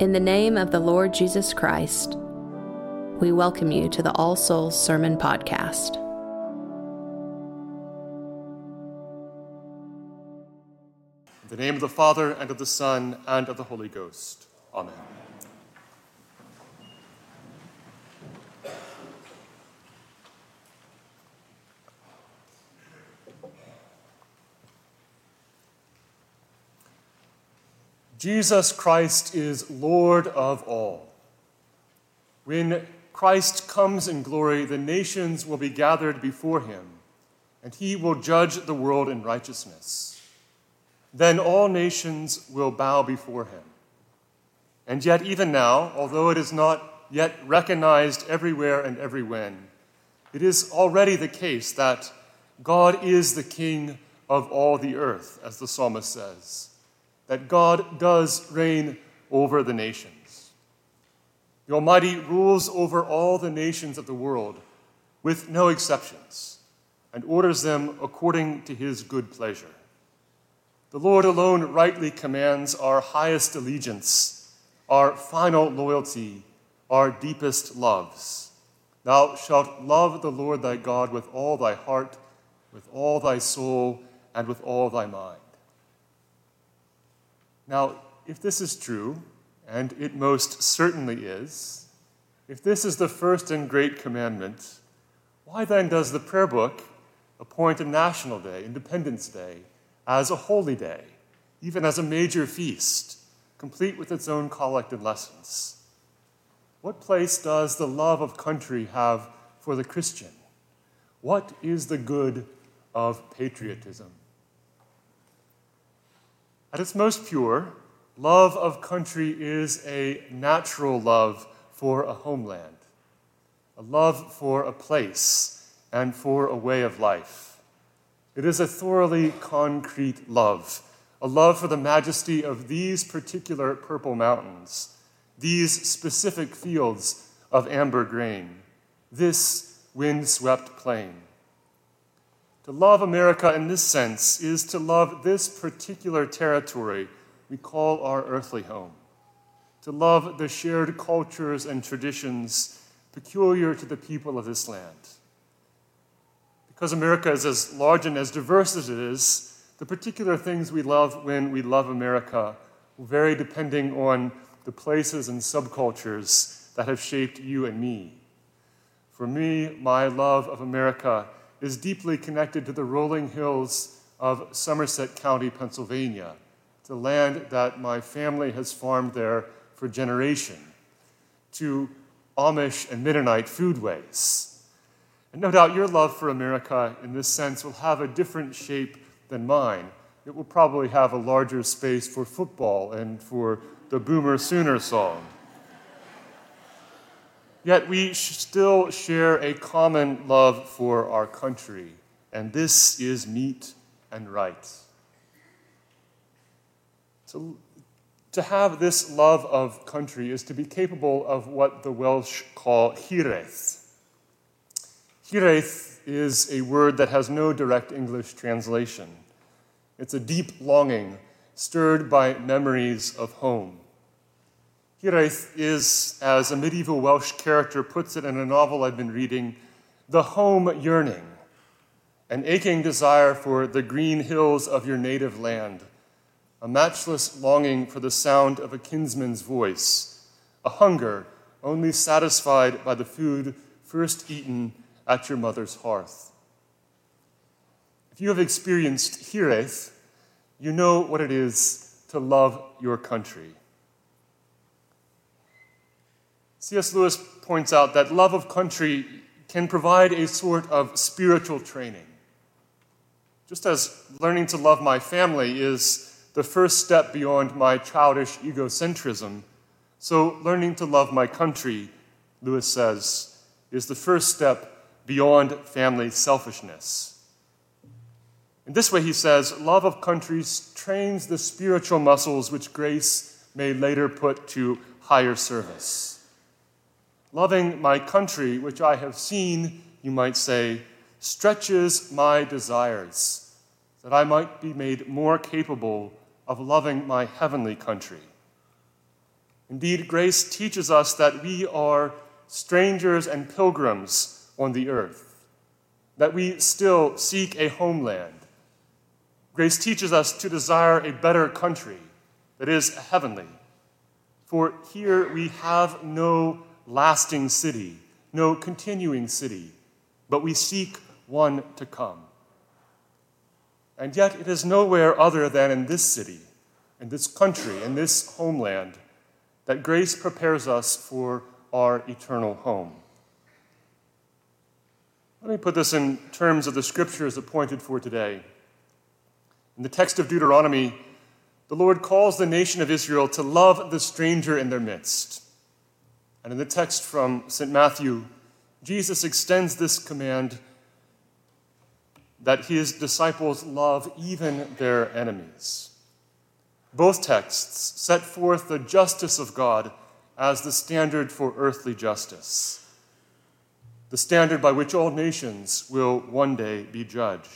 In the name of the Lord Jesus Christ, we welcome you to the All Souls Sermon Podcast. In the name of the Father, and of the Son, and of the Holy Ghost. Amen. Jesus Christ is Lord of all. When Christ comes in glory, the nations will be gathered before him, and he will judge the world in righteousness. Then all nations will bow before him. And yet even now, although it is not yet recognized everywhere and every when, it is already the case that God is the King of all the earth, as the psalmist says, that God does reign over the nations. The Almighty rules over all the nations of the world with no exceptions and orders them according to his good pleasure. The Lord alone rightly commands our highest allegiance, our final loyalty, our deepest loves. Thou shalt love the Lord thy God with all thy heart, with all thy soul, and with all thy mind. Now, if this is true, and it most certainly is, if this is the first and great commandment, why then does the prayer book appoint a National Day, Independence Day, as a holy day, even as a major feast, complete with its own collected lessons? What place does the love of country have for the Christian? What is the good of patriotism? At its most pure, love of country is a natural love for a homeland, a love for a place and for a way of life. It is a thoroughly concrete love, a love for the majesty of these particular purple mountains, these specific fields of amber grain, this wind-swept plain. To love America in this sense is to love this particular territory we call our earthly home, to love the shared cultures and traditions peculiar to the people of this land. Because America is as large and as diverse as it is, the particular things we love when we love America will vary depending on the places and subcultures that have shaped you and me. For me, my love of America is deeply connected to the rolling hills of Somerset County, Pennsylvania, to land that my family has farmed there for generations, to Amish and Mennonite foodways. And no doubt your love for America in this sense will have a different shape than mine. It will probably have a larger space for football and for the Boomer Sooner song. Yet we still share a common love for our country, and this is meet and right. So to have this love of country is to be capable of what the Welsh call hiraeth. Hiraeth is a word that has no direct English translation. It's a deep longing stirred by memories of home. Hiraeth is, as a medieval Welsh character puts it in a novel I've been reading, the home yearning, an aching desire for the green hills of your native land, a matchless longing for the sound of a kinsman's voice, a hunger only satisfied by the food first eaten at your mother's hearth. If you have experienced hiraeth, you know what it is to love your country. C.S. Lewis points out that love of country can provide a sort of spiritual training. Just as learning to love my family is the first step beyond my childish egocentrism, so learning to love my country, Lewis says, is the first step beyond family selfishness. In this way, he says, love of country trains the spiritual muscles which grace may later put to higher service. Loving my country, which I have seen, you might say, stretches my desires, that I might be made more capable of loving my heavenly country. Indeed, grace teaches us that we are strangers and pilgrims on the earth, that we still seek a homeland. Grace teaches us to desire a better country that is heavenly, for here we have no lasting city, no continuing city, but we seek one to come. And yet it is nowhere other than in this city, in this country, in this homeland, that grace prepares us for our eternal home. Let me put this in terms of the scriptures appointed for today. In the text of Deuteronomy, the Lord calls the nation of Israel to love the stranger in their midst. And in the text from St. Matthew, Jesus extends this command that his disciples love even their enemies. Both texts set forth the justice of God as the standard for earthly justice, the standard by which all nations will one day be judged.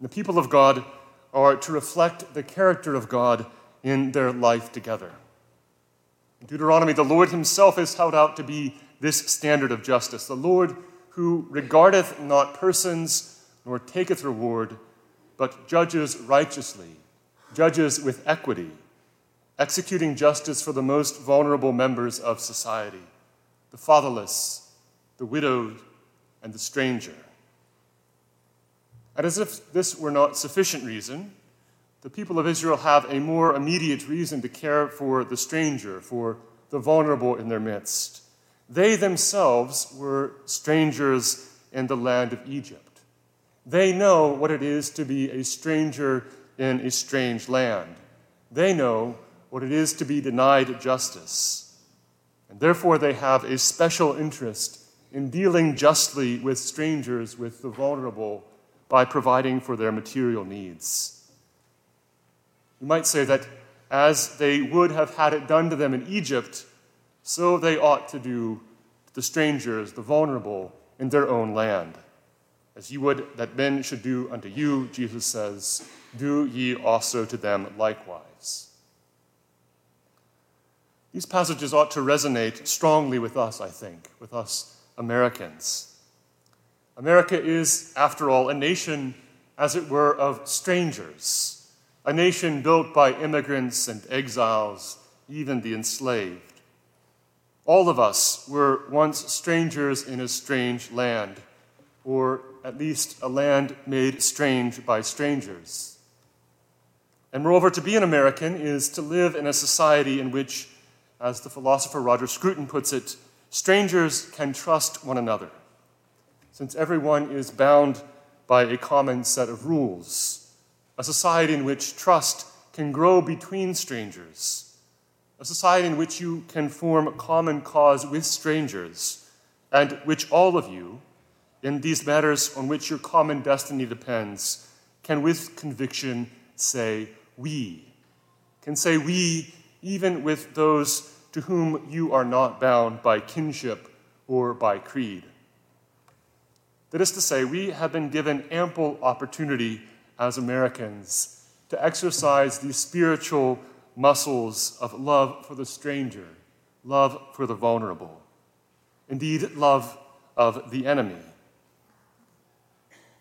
The people of God are to reflect the character of God in their life together. In Deuteronomy, the Lord himself is held out to be this standard of justice, the Lord who regardeth not persons, nor taketh reward, but judges righteously, judges with equity, executing justice for the most vulnerable members of society, the fatherless, the widowed, and the stranger. And as if this were not sufficient reason, the people of Israel have a more immediate reason to care for the stranger, for the vulnerable in their midst. They themselves were strangers in the land of Egypt. They know what it is to be a stranger in a strange land. They know what it is to be denied justice. And therefore, they have a special interest in dealing justly with strangers, with the vulnerable, by providing for their material needs. You might say that as they would have had it done to them in Egypt, so they ought to do to the strangers, the vulnerable, in their own land. As ye would that men should do unto you, Jesus says, do ye also to them likewise. These passages ought to resonate strongly with us, I think, with us Americans. America is, after all, a nation, as it were, of strangers, a nation built by immigrants and exiles, even the enslaved. All of us were once strangers in a strange land, or at least a land made strange by strangers. And moreover, to be an American is to live in a society in which, as the philosopher Roger Scruton puts it, strangers can trust one another, since everyone is bound by a common set of rules, a society in which trust can grow between strangers, a society in which you can form common cause with strangers, and which all of you, in these matters on which your common destiny depends, can with conviction say, we. Can say, we, even with those to whom you are not bound by kinship or by creed. That is to say, we have been given ample opportunity as Americans to exercise the spiritual muscles of love for the stranger, love for the vulnerable, indeed, love of the enemy.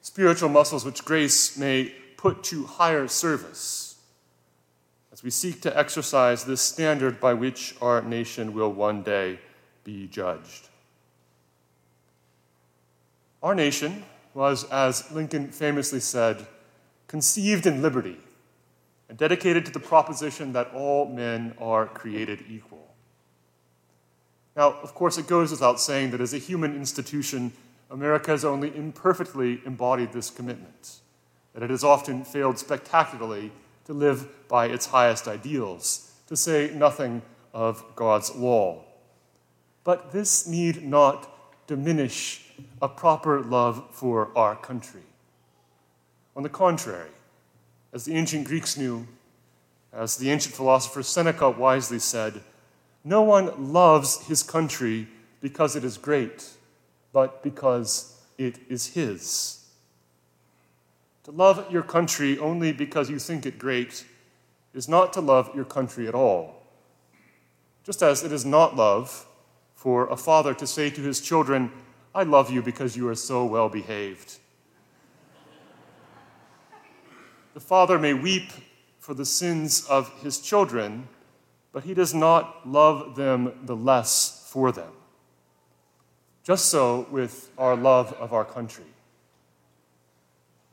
Spiritual muscles which grace may put to higher service as we seek to exercise this standard by which our nation will one day be judged. Our nation was, as Lincoln famously said, conceived in liberty and dedicated to the proposition that all men are created equal. Now, of course, it goes without saying that as a human institution, America has only imperfectly embodied this commitment, that it has often failed spectacularly to live by its highest ideals, to say nothing of God's law. But this need not diminish a proper love for our country. On the contrary, as the ancient Greeks knew, as the ancient philosopher Seneca wisely said, no one loves his country because it is great, but because it is his. To love your country only because you think it great is not to love your country at all. just as it is not love for a father to say to his children, "I love you because you are so well behaved." The father may weep for the sins of his children, but he does not love them the less for them. Just so with our love of our country.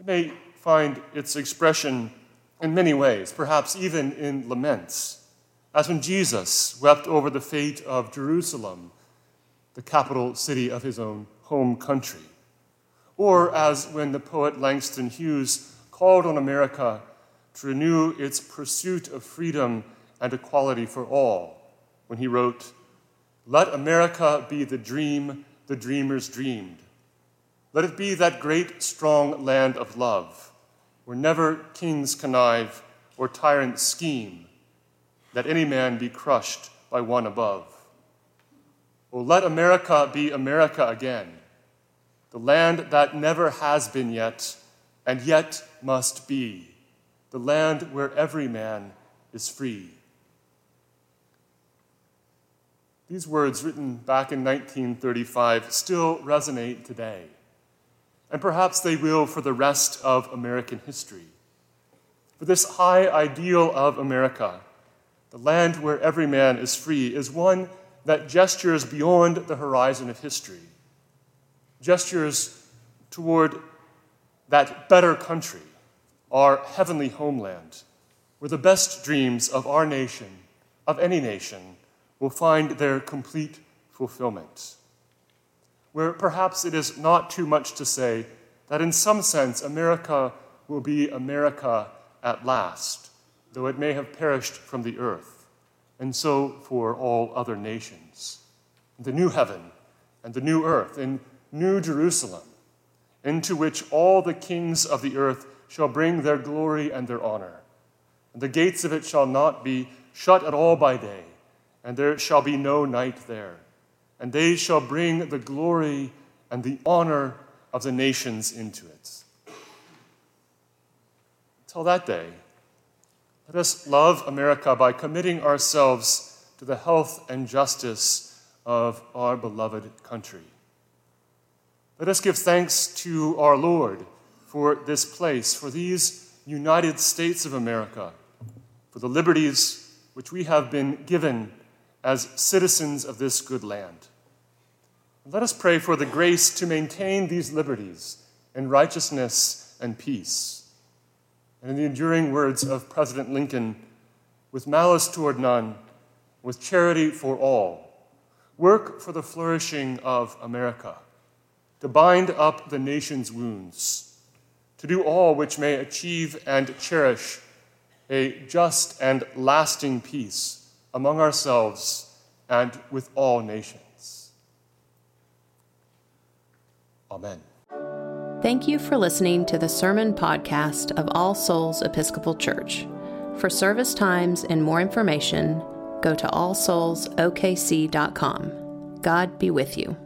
It may find its expression in many ways, perhaps even in laments, as when Jesus wept over the fate of Jerusalem, the capital city of his own home country, or as when the poet Langston Hughes called on America to renew its pursuit of freedom and equality for all, when he wrote, "Let America be the dream the dreamers dreamed. Let it be that great, strong land of love, where never kings connive or tyrants scheme, that any man be crushed by one above. Oh, let America be America again, the land that never has been yet, and yet must be, the land where every man is free." These words, written back in 1935, still resonate today, and perhaps they will for the rest of American history. For this high ideal of America, the land where every man is free, is one that gestures beyond the horizon of history, gestures toward that better country, our heavenly homeland, where the best dreams of our nation, of any nation, will find their complete fulfillment. Where perhaps it is not too much to say that in some sense America will be America at last, though it may have perished from the earth, and so for all other nations. The new heaven and the new earth in New Jerusalem, into which all the kings of the earth shall bring their glory and their honor. And the gates of it shall not be shut at all by day, and there shall be no night there. And they shall bring the glory and the honor of the nations into it. Till that day, let us love America by committing ourselves to the health and justice of our beloved country. Let us give thanks to our Lord for this place, for these United States of America, for the liberties which we have been given as citizens of this good land. Let us pray for the grace to maintain these liberties in righteousness and peace. And in the enduring words of President Lincoln, "With malice toward none, with charity for all, work for the flourishing of America, to bind up the nation's wounds, to do all which may achieve and cherish a just and lasting peace among ourselves and with all nations." Amen. Thank you for listening to the Sermon Podcast of All Souls Episcopal Church. For service times and more information, go to allsoulsokc.com. God be with you.